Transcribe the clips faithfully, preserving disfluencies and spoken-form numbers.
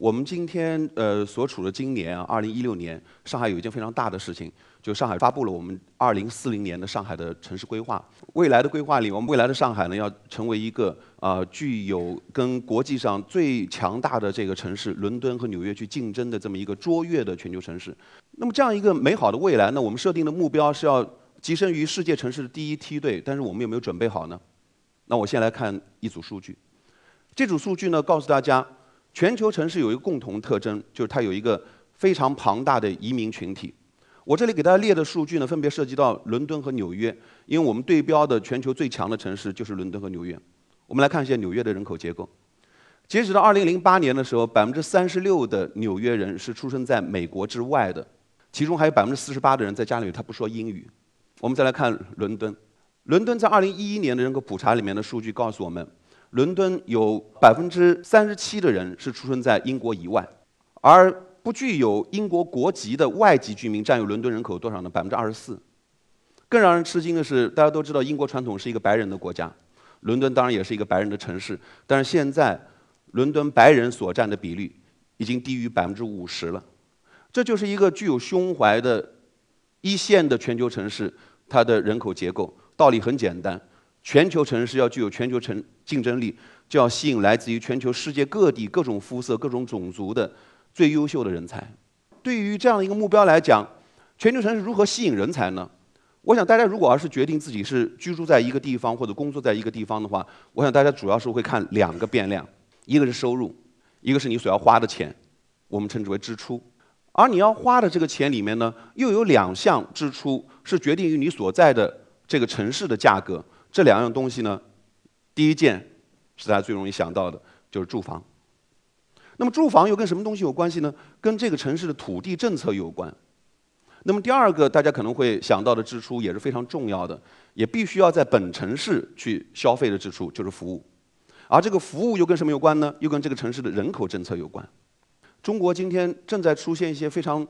我们今天呃所处的今年啊，二零一六年，上海有一件非常大的事情，就上海发布了我们二零四零年的上海的城市规划。未来的规划里，我们未来的上海呢，要成为一个啊、呃、具有跟国际上最强大的这个城市伦敦和纽约去竞争的这么一个卓越的全球城市。那么这样一个美好的未来呢，我们设定的目标是要跻身于世界城市的第一梯队，但是我们有没有准备好呢？那我先来看一组数据，这组数据呢告诉大家。 全球城市有一个共同特征，就是它有一个非常庞大的移民群体。我这里给大家列的数据呢，分别涉及到伦敦和纽约，因为我们对标的全球最强的城市就是伦敦和纽约。我们来看一下纽约的人口结构。截止到二零零八年的时候， 百分之三十六 的纽约人是出生在美国之外的，其中还有 百分之四十八 的人在家里他不说英语。我们再来看伦敦，伦敦在二零一一年的人口普查里面的数据告诉我们。 伦敦有 百分之三十七 的人是出生在英国以外，而不具有英国国籍的外籍居民占有伦敦人口多少呢？ 百分之二十四。更让人吃惊的是，大家都知道英国传统是一个白人的国家，伦敦当然也是一个白人的城市，但是现在伦敦白人所占的比率已经低于 百分之五十 了。这就是一个具有胸怀的一线的全球城市，它的人口结构道理很简单。 全球城市要具有全球城竞争力，就要吸引来自于全球世界各地各种肤色、各种种族的最优秀的人才。对于这样一个目标来讲，全球城市如何吸引人才呢？我想大家如果要是决定自己是居住在一个地方或者工作在一个地方的话，我想大家主要是会看两个变量，一个是收入，一个是你所要花的钱，我们称之为支出。而你要花的这个钱里面呢，又有两项支出是决定于你所在的这个城市的价格。 这两样东西呢，第一件是大家最容易想到的，就是住房。那么住房又跟什么东西有关系呢？跟这个城市的土地政策有关。那么第二个大家可能会想到的支出也是非常重要的，也必须要在本城市去消费的支出就是服务。而这个服务又跟什么有关呢？又跟这个城市的人口政策有关。中国今天正在出现一些非常。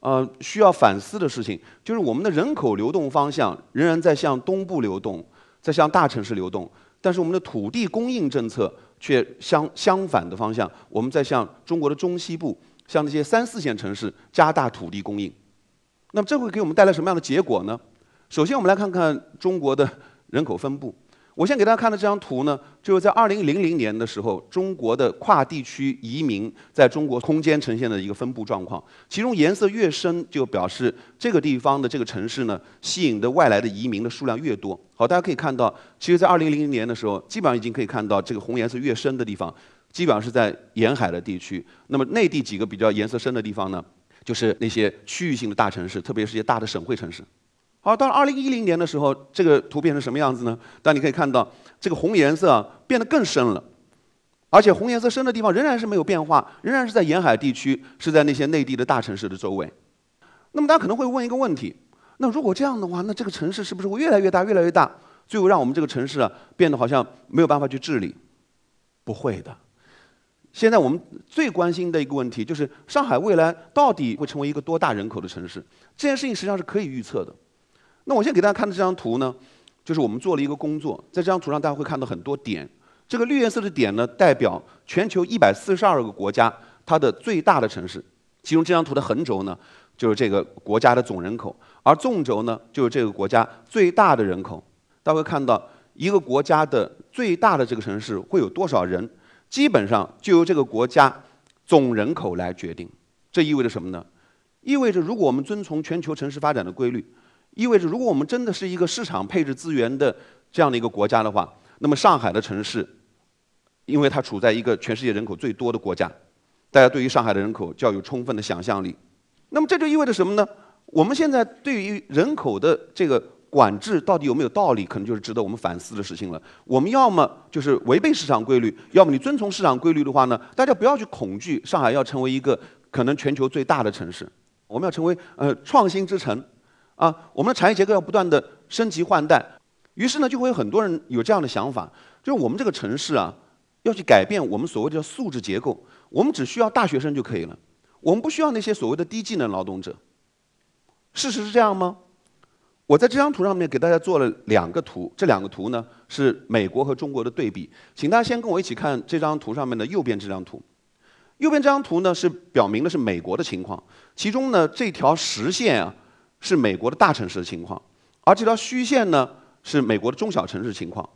呃，需要反思的事情就是我们的人口流动方向仍然在向东部流动，在向大城市流动，但是我们的土地供应政策却相相反的方向，我们在向中国的中西部，向那些三四线城市加大土地供应。那么这会给我们带来什么样的结果呢？首先，我们来看看中国的人口分布。我先给大家看的这张图呢，就是在二零零零年的时候，中国的跨地区移民在中国空间呈现的一个分布状况。其中颜色越深，就表示这个地方的这个城市呢，吸引的外来的移民的数量越多。好，大家可以看到，其实在二零零零年的时候，基本上已经可以看到，这个红颜色越深的地方，基本上是在沿海的地区。那么内地几个比较颜色深的地方呢，就是那些区域性的大城市，特别是一些大的省会城市。 好，到了二零一零年的时候，这个图变成什么样子呢？但你可以看到，这个红颜色啊变得更深了，而且红颜色深的地方仍然是没有变化，仍然是在沿海地区，是在那些内地的大城市的周围。那么大家可能会问一个问题：那如果这样的话，那这个城市是不是会越来越大、越来越大，最后让我们这个城市啊变得好像没有办法去治理？不会的。现在我们最关心的一个问题就是，上海未来到底会成为一个多大人口的城市？这件事情实际上是可以预测的。 那我先给大家看的这张图呢，就是我们做了一个工作，在这张图上大家会看到很多点。这个绿颜色的点呢，代表全球一百四十二个国家它的最大的城市。其中这张图的横轴呢，就是这个国家的总人口，而纵轴呢，就是这个国家最大的人口。大家会看到一个国家的最大的这个城市会有多少人，基本上就由这个国家总人口来决定。这意味着什么呢？意味着如果我们遵从全球城市发展的规律。 意味着，如果我们真的是一个市场配置资源的这样的一个国家的话，那么上海的城市，因为它处在一个全世界人口最多的国家，大家对于上海的人口就要有充分的想象力。那么这就意味着什么呢？我们现在对于人口的这个管制到底有没有道理，可能就是值得我们反思的事情了。我们要么就是违背市场规律，要么你遵从市场规律的话呢，大家不要去恐惧上海要成为一个可能全球最大的城市，我们要成为呃创新之城。 啊，我们的产业结构要不断的升级换代，于是呢，就会有很多人有这样的想法，就是我们这个城市啊，要去改变我们所谓的素质结构，我们只需要大学生就可以了，我们不需要那些所谓的低技能劳动者。事实是这样吗？我在这张图上面给大家做了两个图，这两个图呢是美国和中国的对比，请大家先跟我一起看这张图上面的右边这张图。右边这张图呢是表明的是美国的情况，其中呢这条实线啊是美国的大城市的情况，而这条虚线呢是美国的中小城市情况。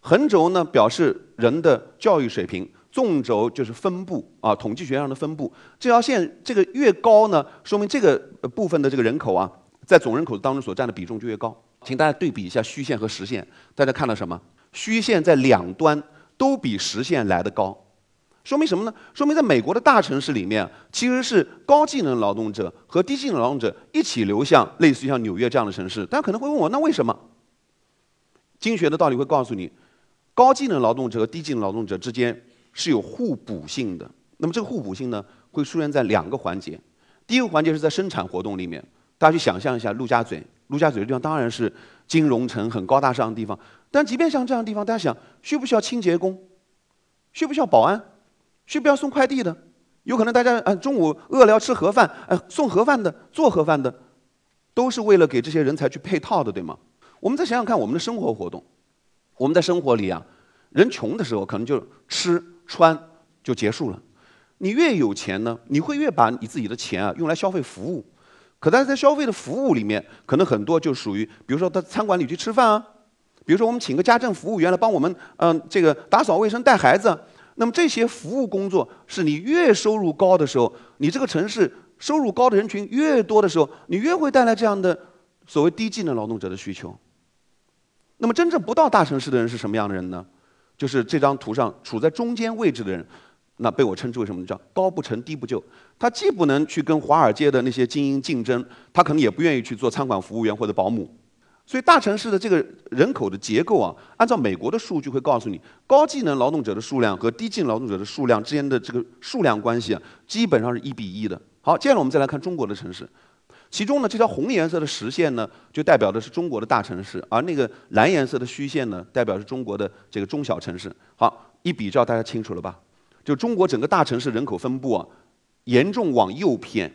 横轴呢表示人的教育水平，纵轴就是分布啊，统计学上的分布。这条线这个越高呢，说明这个部分的这个人口啊，在总人口当中所占的比重就越高。请大家对比一下虚线和实线，大家看到什么？虚线在两端都比实线来得高。 说明什么呢？说明在美国的大城市里面，其实是高技能劳动者和低技能劳动者一起流向类似于像纽约这样的城市。大家可能会问我，那为什么？经学的道理会告诉你，高技能劳动者和低技能劳动者之间是有互补性的。那么这个互补性呢，会出现在两个环节。第一个环节是在生产活动里面，大家去想象一下陆家嘴，陆家嘴的地方当然是金融城，很高大上的地方。但即便像这样的地方，大家想需不需要清洁工？需不需要保安？ 需不需要送快递的？有可能大家啊、呃、中午饿了要吃盒饭，呃送盒饭的、做盒饭的，都是为了给这些人才去配套的，对吗？我们再想想看我们的生活活动，我们在生活里啊，人穷的时候可能就吃穿就结束了。你越有钱呢，你会越把你自己的钱啊用来消费服务，可但是在消费的服务里面，可能很多就属于，比如说到餐馆里去吃饭啊，比如说我们请个家政服务员来帮我们，嗯、呃、这个打扫卫生、带孩子。 那么这些服务工作，是你越收入高的时候，你这个城市收入高的人群越多的时候，你越会带来这样的所谓低技能劳动者的需求。那么真正不到大城市的人是什么样的人呢？就是这张图上处在中间位置的人，那被我称之为什么？叫高不成低不就。他既不能去跟华尔街的那些精英竞争，他可能也不愿意去做餐馆服务员或者保姆。 所以大城市的这个人口的结构啊，按照美国的数据会告诉你，高技能劳动者的数量和低技能劳动者的数量之间的这个数量关系啊，基本上是一比一的。好，接下来我们再来看中国的城市，其中呢，这条红颜色的实线呢，就代表的是中国的大城市，而那个蓝颜色的虚线呢，代表是中国的这个中小城市。好，一比较大家清楚了吧？就中国整个大城市人口分布啊，严重往右偏。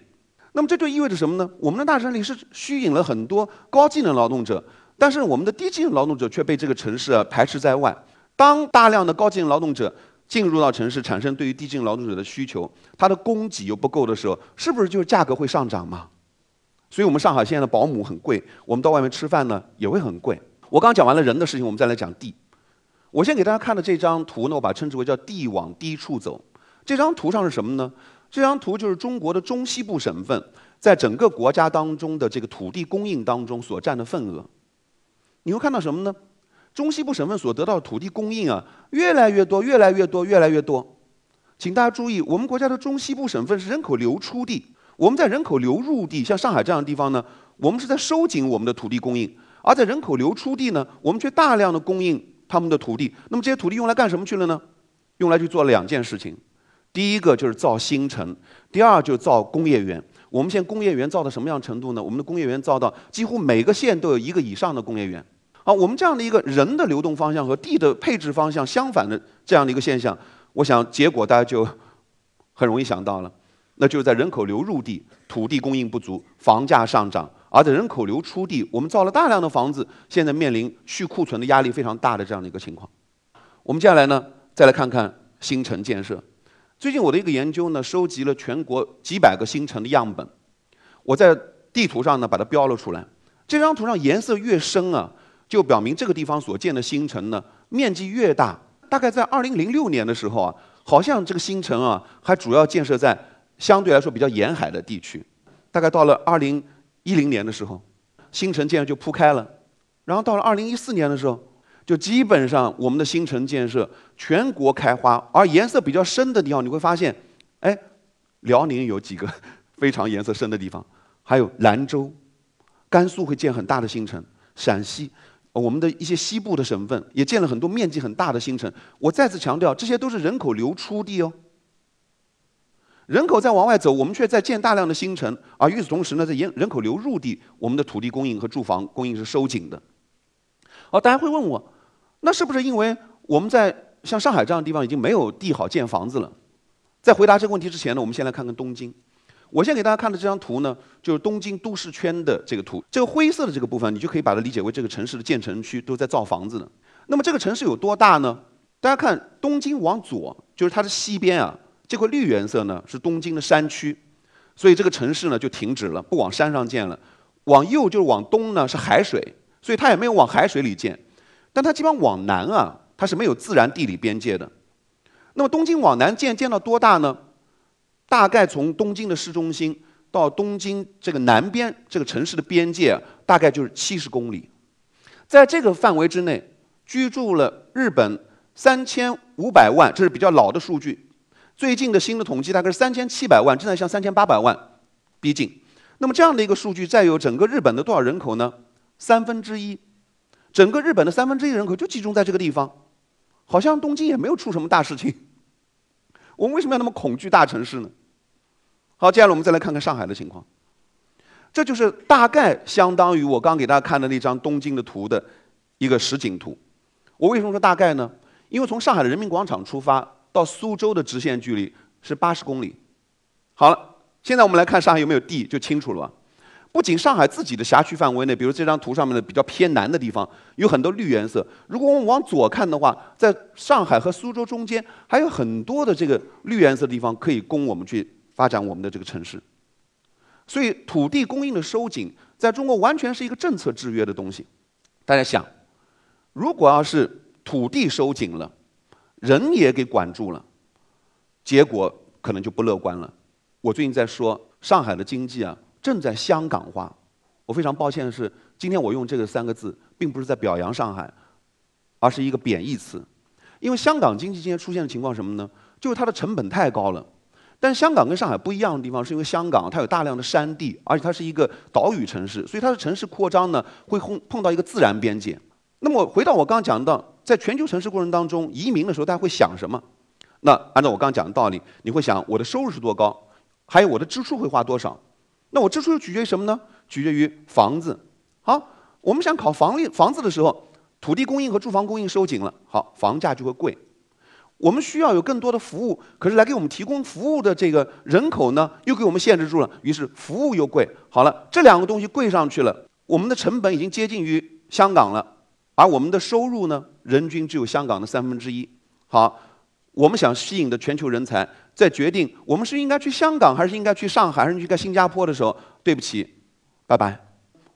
那么这就意味着什么呢？我们的大城市是吸引了很多高技能劳动者，但是我们的低技能劳动者却被这个城市啊排斥在外。当大量的高技能劳动者进入到城市，产生对于低技能劳动者的需求，它的供给又不够的时候，是不是就是价格会上涨嘛？所以我们上海现在的保姆很贵，我们到外面吃饭呢也会很贵。我刚讲完了人的事情，我们再来讲地。我先给大家看的这张图呢，我把它称之为叫“地往低处走”。这张图上是什么呢？ 这张图就是中国的中西部省份在整个国家当中的这个土地供应当中所占的份额。你会看到什么呢？中西部省份所得到的土地供应啊，越来越多，越来越多，越来越多。请大家注意，我们国家的中西部省份是人口流出地，我们在人口流入地，像上海这样的地方呢，我们是在收紧我们的土地供应；而在人口流出地呢，我们却大量的供应他们的土地。那么这些土地用来干什么去了呢？用来去做了两件事情。 第一个就是造新城，第二就是造工业园。我们现在工业园造到什么样程度呢？我们的工业园造到几乎每个县都有一个以上的工业园。啊，我们这样的一个人的流动方向和地的配置方向相反的这样的一个现象，我想结果大家就很容易想到了，那就是在人口流入地，土地供应不足，房价上涨；而在人口流出地，我们造了大量的房子，现在面临去库存的压力非常大的这样的一个情况。我们接下来呢，再来看看新城建设。 最近我的一个研究呢，收集了全国几百个新城的样本，我在地图上呢把它标了出来。这张图上颜色越深啊，就表明这个地方所建的新城呢面积越大。大概在二零零六年的时候啊，好像这个新城啊还主要建设在相对来说比较沿海的地区。大概到了二零一零年的时候，新城建设就铺开了，然后到了二零一四年的时候。 就基本上我们的新城建设全国开花，而颜色比较深的地方，你会发现，哎，辽宁有几个非常颜色深的地方，还有兰州、甘肃会建很大的新城，陕西，我们的一些西部的省份也建了很多面积很大的新城。我再次强调，这些都是人口流出地哦。人口在往外走，我们却在建大量的新城，而与此同时呢，在人人口流入地，我们的土地供应和住房供应是收紧的。哦，大家会问我。 那是不是因为我们在像上海这样的地方已经没有地好建房子了？在回答这个问题之前呢，我们先来看看东京。我先给大家看的这张图呢，就是东京都市圈的这个图。这个灰色的这个部分，你就可以把它理解为这个城市的建成区都在造房子呢。那么这个城市有多大呢？大家看东京往左，就是它的西边啊，这块绿颜色呢是东京的山区，所以这个城市呢就停止了，不往山上建了。往右就是往东呢是海水，所以它也没有往海水里建。但它基本上往南啊，它是没有自然地理边界的。那么东京往南建建到多大呢？大概从东京的市中心到东京这个南边这个城市的边界、啊，大概就是七十公里。在这个范围之内，居住了日本三千五百万，这是比较老的数据。最近的新的统计大概是三千七百万，正在向三千八百万逼近。那么这样的一个数据，再有整个日本的多少人口呢？三分之一，整个日本的三分之一人口就集中在这个地方，好像东京也没有出什么大事情。我们为什么要那么恐惧大城市呢？好，接下来我们再来看看上海的情况。这就是大概相当于我刚给大家看的那张东京的图的一个实景图。我为什么说大概呢？因为从上海的人民广场出发到苏州的直线距离是八十公里。好了，现在我们来看上海有没有地，就清楚了吧。不仅上海自己的辖区范围内，比如这张图上面的比较偏南的地方有很多绿颜色，如果我们往左看的话，在上海和苏州中间还有很多的这个绿颜色的地方可以供我们去发展我们的这个城市。所以土地供应的收紧在中国完全是一个政策制约的东西。大家想，如果要是土地收紧了，人也给管住了，结果可能就不乐观了。我最近在说上海的经济啊正在香港化，我非常抱歉的是，今天我用这个三个字并不是在表扬上海，而是一个贬义词。因为香港经济今天出现的情况什么呢？就是它的成本太高了。但香港跟上海不一样的地方，是因为香港它有大量的山地，而且它是一个岛屿城市，所以它的城市扩张呢会碰到一个自然边界。那么回到我刚讲到，在全球城市过程当中，移民的时候大家会想什么？那按照我刚讲的道理，你会想我的收入是多高，还有我的支出会花多少。那我支出取决于什么呢？取决于房子。好，我们想考房利房子的时候，土地供应和住房供应收紧了，好，房价就会贵。我们需要有更多的服务，可是来给我们提供服务的这个人口呢，又给我们限制住了，于是服务又贵。好了，这两个东西贵上去了，我们的成本已经接近于香港了，而我们的收入呢，人均只有香港的三分之一。好，我们想吸引的全球人才，在决定我们是应该去香港，还是应该去上海，还是应该新加坡的时候，对不起，拜拜。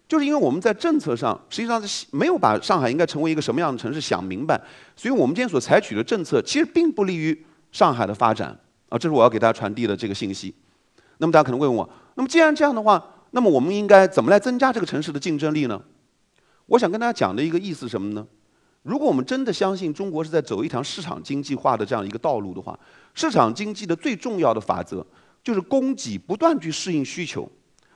就是因为我们在政策上实际上没有把上海应该成为一个什么样的城市想明白，所以我们今天所采取的政策其实并不利于上海的发展啊，这是我要给大家传递的这个信息。那么大家可能会问我，那么既然这样的话，那么我们应该怎么来增加这个城市的竞争力呢？我想跟大家讲的一个意思是什么呢？如果我们真的相信中国是在走一条市场经济化的这样一个道路的话，市场经济的最重要的法则就是供给不断去适应需求。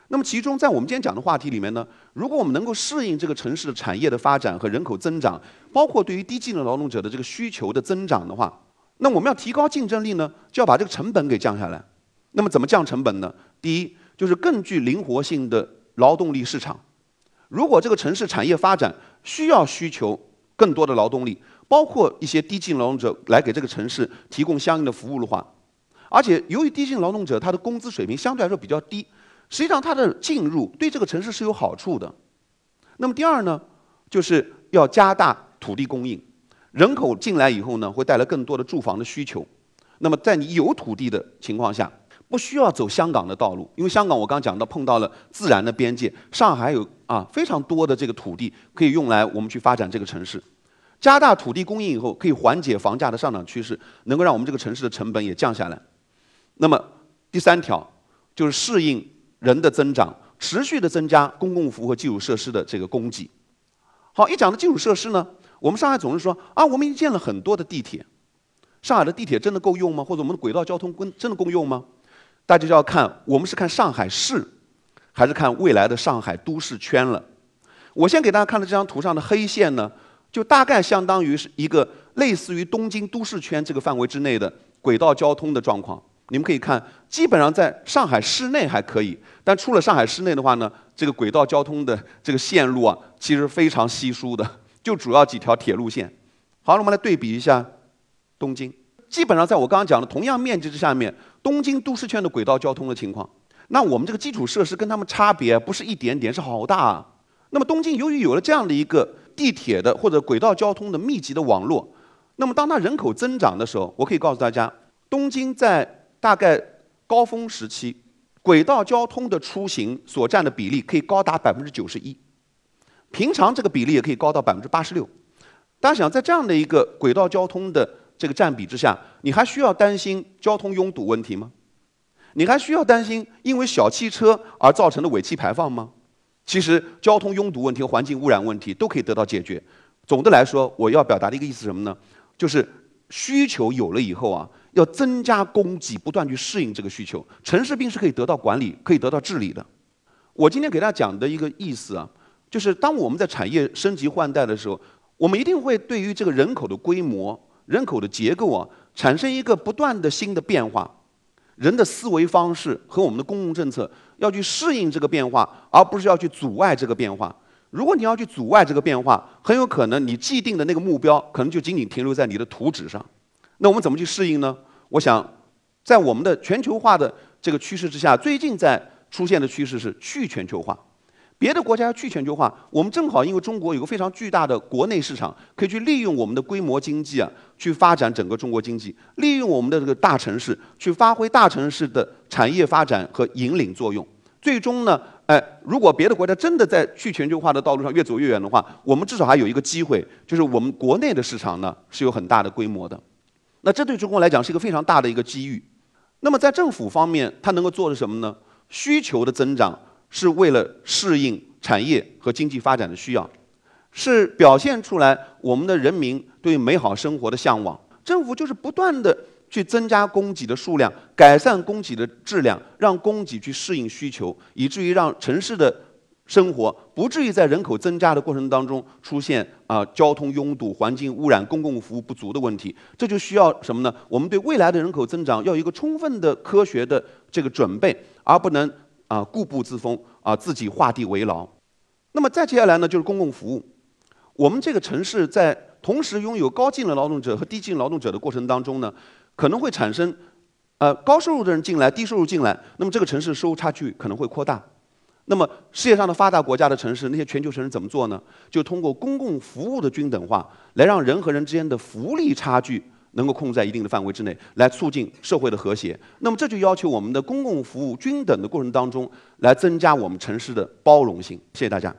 那么其中在我们今天讲的话题里面呢，如果我们能够适应这个城市的产业的发展和人口增长，包括对于低技能劳动者的这个需求的增长的话，那我们要提高竞争力呢，就要把这个成本给降下来。那么怎么降成本呢？第一，就是更具灵活性的劳动力市场。如果这个城市产业发展需要需求更多的劳动力，包括一些低技能劳动者来给这个城市提供相应的服务的话，而且由于低技能劳动者他的工资水平相对来说比较低，实际上它的进入对这个城市是有好处的。那么第二呢，就是要加大土地供应。人口进来以后呢，会带来更多的住房的需求。那么在你有土地的情况下，不需要走香港的道路，因为香港我刚讲到碰到了自然的边界，上海有啊非常多的这个土地可以用来我们去发展这个城市。加大土地供应以后，可以缓解房价的上涨趋势，能够让我们这个城市的成本也降下来。那么第三条就是适应人的增长，持续的增加公共服务和基础设施的这个供给。好，一讲的基础设施呢，我们上海总是说啊，我们已经建了很多的地铁，上海的地铁真的够用吗？或者我们的轨道交通真的够用吗？大家就要看我们是看上海市，还是看未来的上海都市圈了。我先给大家看的这张图上的黑线呢，就大概相当于是一个类似于东京都市圈这个范围之内的轨道交通的状况。你们可以看，基本上在上海市内还可以，但出了上海市内的话呢，这个轨道交通的这个线路啊，其实非常稀疏的，就主要几条铁路线。好了，我们来对比一下东京。基本上在我刚刚讲的同样面积之下面，东京都市圈的轨道交通的情况，那我们这个基础设施跟他们差别不是一点点，是好大啊。那么东京由于有了这样的一个地铁的或者轨道交通的密集的网络，那么当它人口增长的时候，我可以告诉大家，东京在大概高峰时期，轨道交通的出行所占的比例可以高达百分之九十一，平常这个比例也可以高到百分之八十六。大家想，在这样的一个轨道交通的这个占比之下，你还需要担心交通拥堵问题吗？你还需要担心因为小汽车而造成的尾气排放吗？其实交通拥堵问题和环境污染问题都可以得到解决。总的来说，我要表达的一个意思是什么呢？就是需求有了以后啊，要增加供给，不断去适应这个需求。城市病是可以得到管理、可以得到治理的。我今天给大家讲的一个意思啊，就是当我们在产业升级换代的时候，我们一定会对于这个人口的规模、人口的结构啊，产生一个不断的新的变化。人的思维方式和我们的公共政策要去适应这个变化，而不是要去阻碍这个变化。如果你要去阻碍这个变化，很有可能你既定的那个目标可能就仅仅停留在你的图纸上。那我们怎么去适应呢？我想，在我们的全球化的这个趋势之下，最近在出现的趋势是去全球化。别的国家要去全球化，我们正好因为中国有个非常巨大的国内市场，可以去利用我们的规模经济啊，去发展整个中国经济，利用我们的这个大城市，去发挥大城市的产业发展和引领作用。最终呢，哎，如果别的国家真的在去全球化的道路上越走越远的话，我们至少还有一个机会，就是我们国内的市场呢是有很大的规模的。那这对中国来讲是一个非常大的一个机遇。那么在政府方面，它能够做的什么呢？需求的增长是为了适应产业和经济发展的需要，是表现出来我们的人民对美好生活的向往。政府就是不断的去增加供给的数量，改善供给的质量，让供给去适应需求，以至于让城市的生活不至于在人口增加的过程当中出现啊交通拥堵、环境污染、公共服务不足的问题。这就需要什么呢？我们对未来的人口增长要有一个充分的科学的这个准备，而不能啊固步自封啊自己画地为牢。那么再接下来呢，就是公共服务。我们这个城市在同时拥有高技能劳动者和低技能劳动者的过程当中呢，可能会产生呃高收入的人进来，低收入进来，那么这个城市收入差距可能会扩大。那么世界上的发达国家的城市，那些全球城市怎么做呢？就通过公共服务的均等化，来让人和人之间的福利差距能够控制在一定的范围之内，来促进社会的和谐。那么这就要求我们的公共服务均等的过程当中，来增加我们城市的包容性。谢谢大家。